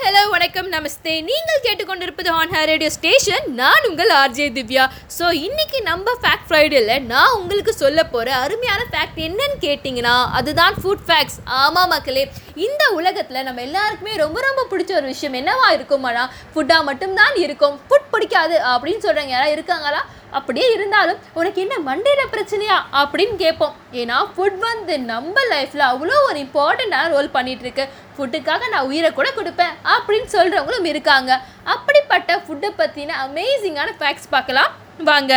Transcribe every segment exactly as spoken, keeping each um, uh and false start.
Hello வணக்கம் நமஸ்தே. நீங்கள் கேட்டுக்கொண்டிருப்பது ஆன் ஹேர் ரேடியோ ஸ்டேஷன். நான் உங்கள் ஆர்ஜே திவ்யா. ஸோ இன்றைக்கி நம்ம ஃபேக்ட் ஃப்ரைடேயில் நான் உங்களுக்கு சொல்ல போகிற அருமையான ஃபேக்ட் என்னன்னு கேட்டிங்கன்னா அதுதான் ஃபுட் ஃபேக்ட்ஸ். ஆமாம் மக்களே, இந்த உலகத்தில் நம்ம எல்லாருக்குமே ரொம்ப ரொம்ப பிடிச்ச ஒரு விஷயம் என்னவா இருக்குமானா ஃபுட்டாக மட்டும்தான் இருக்கும். ஃபுட் பிடிக்காது அப்படின்னு சொல்கிறாங்க யாராவது இருக்காங்களா? அப்படியே இருந்தாலும் உனக்கு என்ன மண்டையில் பிரச்சனையா அப்படின்னு கேட்போம். ஏன்னா ஃபுட் வந்து நம்ம லைஃப்பில் அவ்வளோ ஒரு இம்பார்ட்டண்ட்டான ரோல் பண்ணிகிட்ருக்கு. ஃபுட்டுக்காக நான் உயிரை கூட கொடுப்பேன் அப்படின்னு சொல்கிறவங்களும் இருக்காங்க. அப்படிப்பட்ட ஃபுட்டை பற்றின அமேசிங்கான ஃபேக்ட்ஸ் பார்க்கலாம் வாங்க.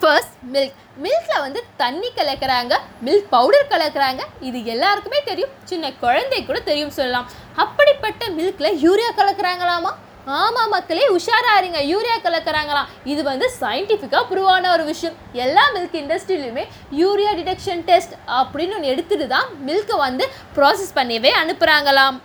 First, milk. மில்கில் வந்து தண்ணி கலக்கிறாங்க, மில்க் பவுடர் கலக்கிறாங்க. இது எல்லாருக்குமே தெரியும், சின்ன குழந்தை கூட தெரியும் சொல்லலாம். அப்படிப்பட்ட மில்கில் யூரியா கலக்கிறாங்களாமா? ஆமாம் மக்களே, உஷாராருங்க, யூரியா கலக்கிறாங்களாம். இது வந்து சயின்டிஃபிக்காக ப்ரூவான ஒரு விஷயம். எல்லா மில்க் இண்டஸ்ட்ரியிலுமே யூரியா டிடெக்ஷன் டெஸ்ட் அப்படின்னு ஒன்று எடுத்துகிட்டு தான் மில்கை வந்து ப்ராசஸ் பண்ணியவே அனுப்புகிறாங்களாம்.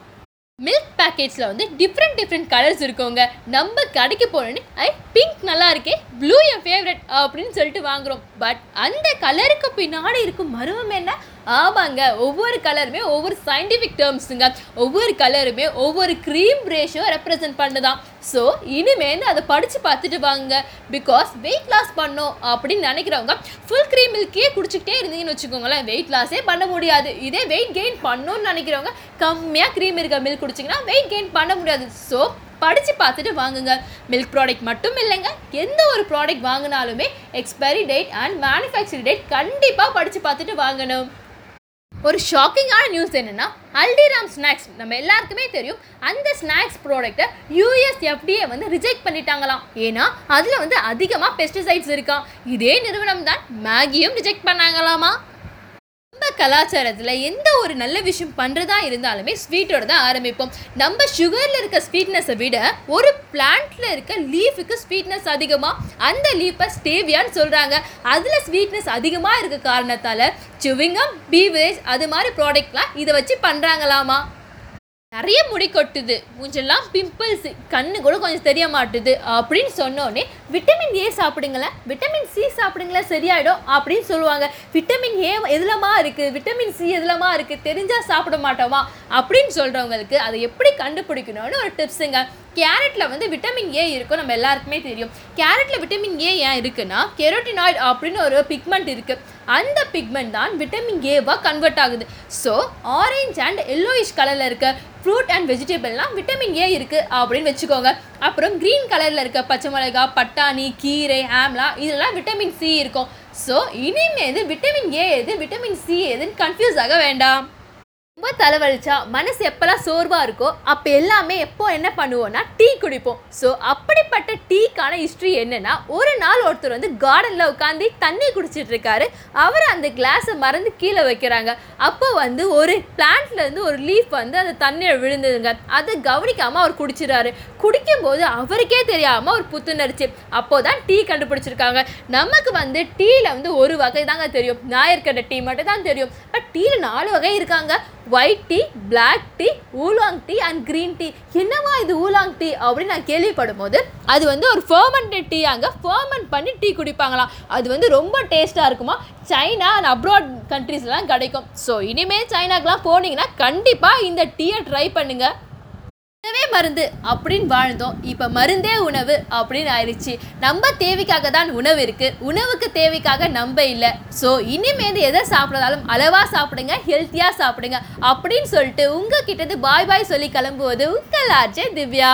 மில்க் பேக்கெட்ஸில் வந்து டிஃப்ரெண்ட் டிஃப்ரெண்ட் கலர்ஸ் இருக்குங்க. நம்ம கடைக்கு போனோன்னு ஐ பிங்க் நல்லா இருக்கே, ப்ளூ என் ஃபேவரட் அப்படின்னு சொல்லிட்டு வாங்குகிறோம். பட் அந்த கலருக்கு பின்னாடி இருக்கும் மர்மம் என்ன? ஆமாங்க, ஒவ்வொரு கலருமே ஒவ்வொரு சயின்டிஃபிக் டேர்ம்ஸுங்க. ஒவ்வொரு கலருமே ஒவ்வொரு க்ரீம் ரேஷியோ ரெப்ரசன்ட் பண்ணுதான். ஸோ இனிமேல் அதை படித்து பார்த்துட்டு வாங்க. பிகாஸ் வெயிட் லாஸ் பண்ணோம் அப்படின்னு நினைக்கிறவங்க ஃபுல் க்ரீம் மில்கே குடிச்சிக்கிட்டே இருந்தீங்கன்னு வச்சுக்கோங்களேன், வெயிட் லாஸே பண்ண முடியாது. இதே வெயிட் கெயின் பண்ணணும்னு நினைக்கிறவங்க கம்மியாக க்ரீம் இருக்க மில்க் குடிச்சிங்கன்னா வெயிட் கெயின் பண்ண முடியாது. ஸோ படித்து பார்த்துட்டு வாங்குங்க. மில்க் ப்ராடக்ட் மட்டும் இல்லைங்க, எந்த ஒரு ப்ராடக்ட் வாங்கினாலுமே expiry date and manufactory date கண்டிப்பாக படித்து பார்த்துட்டு வாங்கணும். ஒரு ஷாக்கிங்கான நியூஸ் என்னென்னா, ஹல்திராம் ஸ்நாக்ஸ் நம்ம எல்லாருக்குமே தெரியும். அந்த ஸ்நாக்ஸ் ப்ராடக்ட்டை யூஎஸ்எஃப்டிஏ வந்து ரிஜெக்ட் பண்ணிட்டாங்களாம். ஏன்னா அதில் வந்து அதிகமாக பெஸ்டிசைட்ஸ் இருக்கான். இதே நிறுவனம் தான் மேகியும் ரிஜெக்ட் பண்ணாங்களாமா. நம்ம கலாச்சாரத்தில் எந்த ஒரு நல்ல விஷயம் பண்ணுறதா இருந்தாலுமே ஸ்வீட்டோடு தான் ஆரம்பிப்போம். நம்ம சுகரில் இருக்க ஸ்வீட்னஸை விட ஒரு பிளான்ட்டில் இருக்க லீஃபுக்கு ஸ்வீட்னஸ் அதிகமாக, அந்த லீஃபை ஸ்டேவியான்னு சொல்கிறாங்க. அதில் ஸ்வீட்னஸ் அதிகமாக இருக்க காரணத்தால் சுவிங்கம், பீவரேஜ் அது மாதிரி ப்ராடக்ட்லாம் இதை வச்சு பண்ணுறாங்களாமா. நிறைய முடி கொட்டுது, மூஞ்செல்லாம் பிம்பிள்ஸு, கண்ணு கூட கொஞ்சம் தெரிய மாட்டுது அப்படின்னு சொன்னோடனே விட்டமின் ஏ சாப்பிடுங்களேன், விட்டமின் சி சாப்பிடுங்களேன் சரியாயிடும் அப்படின்னு சொல்லுவாங்க. விட்டமின் ஏ எதுலமா இருக்குது, விட்டமின் சி எதுலமா இருக்குது, தெரிஞ்சால் சாப்பிட மாட்டோமா அப்படின்னு சொல்கிறவங்களுக்கு அதை எப்படி கண்டுபிடிக்கணும்னு ஒரு டிப்ஸுங்க. கேரட்டில் வந்து விட்டமின் ஏ இருக்கும், நம்ம எல்லாருக்குமே தெரியும். கேரட்டில் விட்டமின் ஏ ஏன் இருக்குன்னா கெரோட்டினாய்டு அப்படின்னு ஒரு பிக்மெண்ட் இருக்குது. அந்த பிக்மெண்ட் தான் விட்டமின் ஏவாக கன்வெர்ட் ஆகுது. ஸோ ஆரஞ்ச் அண்ட் எல்லோயிஷ் கலரில் இருக்க ஃப்ரூட் அண்ட் வெஜிடபிள்லாம் விட்டமின் ஏ இருக்குது அப்படின்னு வச்சுக்கோங்க. அப்புறம் க்ரீன் கலரில் இருக்க பச்சை மிளகா, பட்டாணி, கீரை, ஆம்லா இதெல்லாம் விட்டமின் சி இருக்கும். ஸோ இனிமேல் எது விட்டமின் ஏ எது விட்டமின் சி எதுன்னு கன்ஃபியூஸ் ஆக வேண்டாம். ரொம்ப தலைவலிச்சா, மனசு எப்போல்லாம் சோர்வாக இருக்கோ அப்போ எல்லாமே எப்போ என்ன பண்ணுவோன்னா டீ குடிப்போம். ஸோ அப்படிப்பட்ட டீக்கான ஹிஸ்ட்ரி என்னென்னா, ஒரு நாள் ஒருத்தர் வந்து கார்டனில் உட்காந்து தண்ணி குடிச்சிட்ருக்காரு. அவர் அந்த கிளாஸை மறந்து கீழே வைக்கிறாங்க. அப்போ வந்து ஒரு பிளான்ட்லேருந்து ஒரு லீஃப் வந்து அந்த தண்ணியில் விழுந்ததுங்க. அதை கவனிக்காமல் அவர் குடிச்சிடறாரு. குடிக்கும்போது அவருக்கே தெரியாமல் ஒரு புத்துணர்ச்சி. அப்போ தான் டீ கண்டுபிடிச்சிருக்காங்க. நமக்கு வந்து டீயில் வந்து ஒரு வகை தாங்க தெரியும், நாயர்கடை டீ மட்டும் தான் தெரியும். பட் டீயில் நாலு வகை இருக்காங்க, white tea, black tea, oolong tea and green tea. என்னவா இது ஊலாங் டீ அப்படின்னு நான் கேள்விப்படும் போது அது வந்து ஒரு ஃபர்மெண்டட் டீ. அங்கே ஃபர்மெண்ட் பண்ணி டீ குடிப்பாங்களாம். அது வந்து ரொம்ப டேஸ்ட்டாக இருக்குமா. சைனா அண்ட் அப்ராட் கண்ட்ரீஸ்லாம் கிடைக்கும். ஸோ இனிமேல் சைனாக்கெலாம் போனீங்கன்னா கண்டிப்பாக இந்த டீயை ட்ரை பண்ணுங்கள். உணவே மருந்து அப்படின்னு வாழ்ந்தோம், இப்போ மருந்தே உணவு அப்படின்னு ஆயிடுச்சு. நம்ம தேவைக்காக தான் உணவு இருக்குது, உணவுக்கு தேவைக்காக நம்ம இல்லை. ஸோ இனிமேல் எதை சாப்பிட்றதாலும் அளவாக சாப்பிடுங்க, ஹெல்த்தியாக சாப்பிடுங்க அப்படின்னு சொல்லிட்டு உங்கள் கிட்டேருந்து பாய் பாய் சொல்லி கிளம்புவது உங்கள் ஆர்ஜே திவ்யா.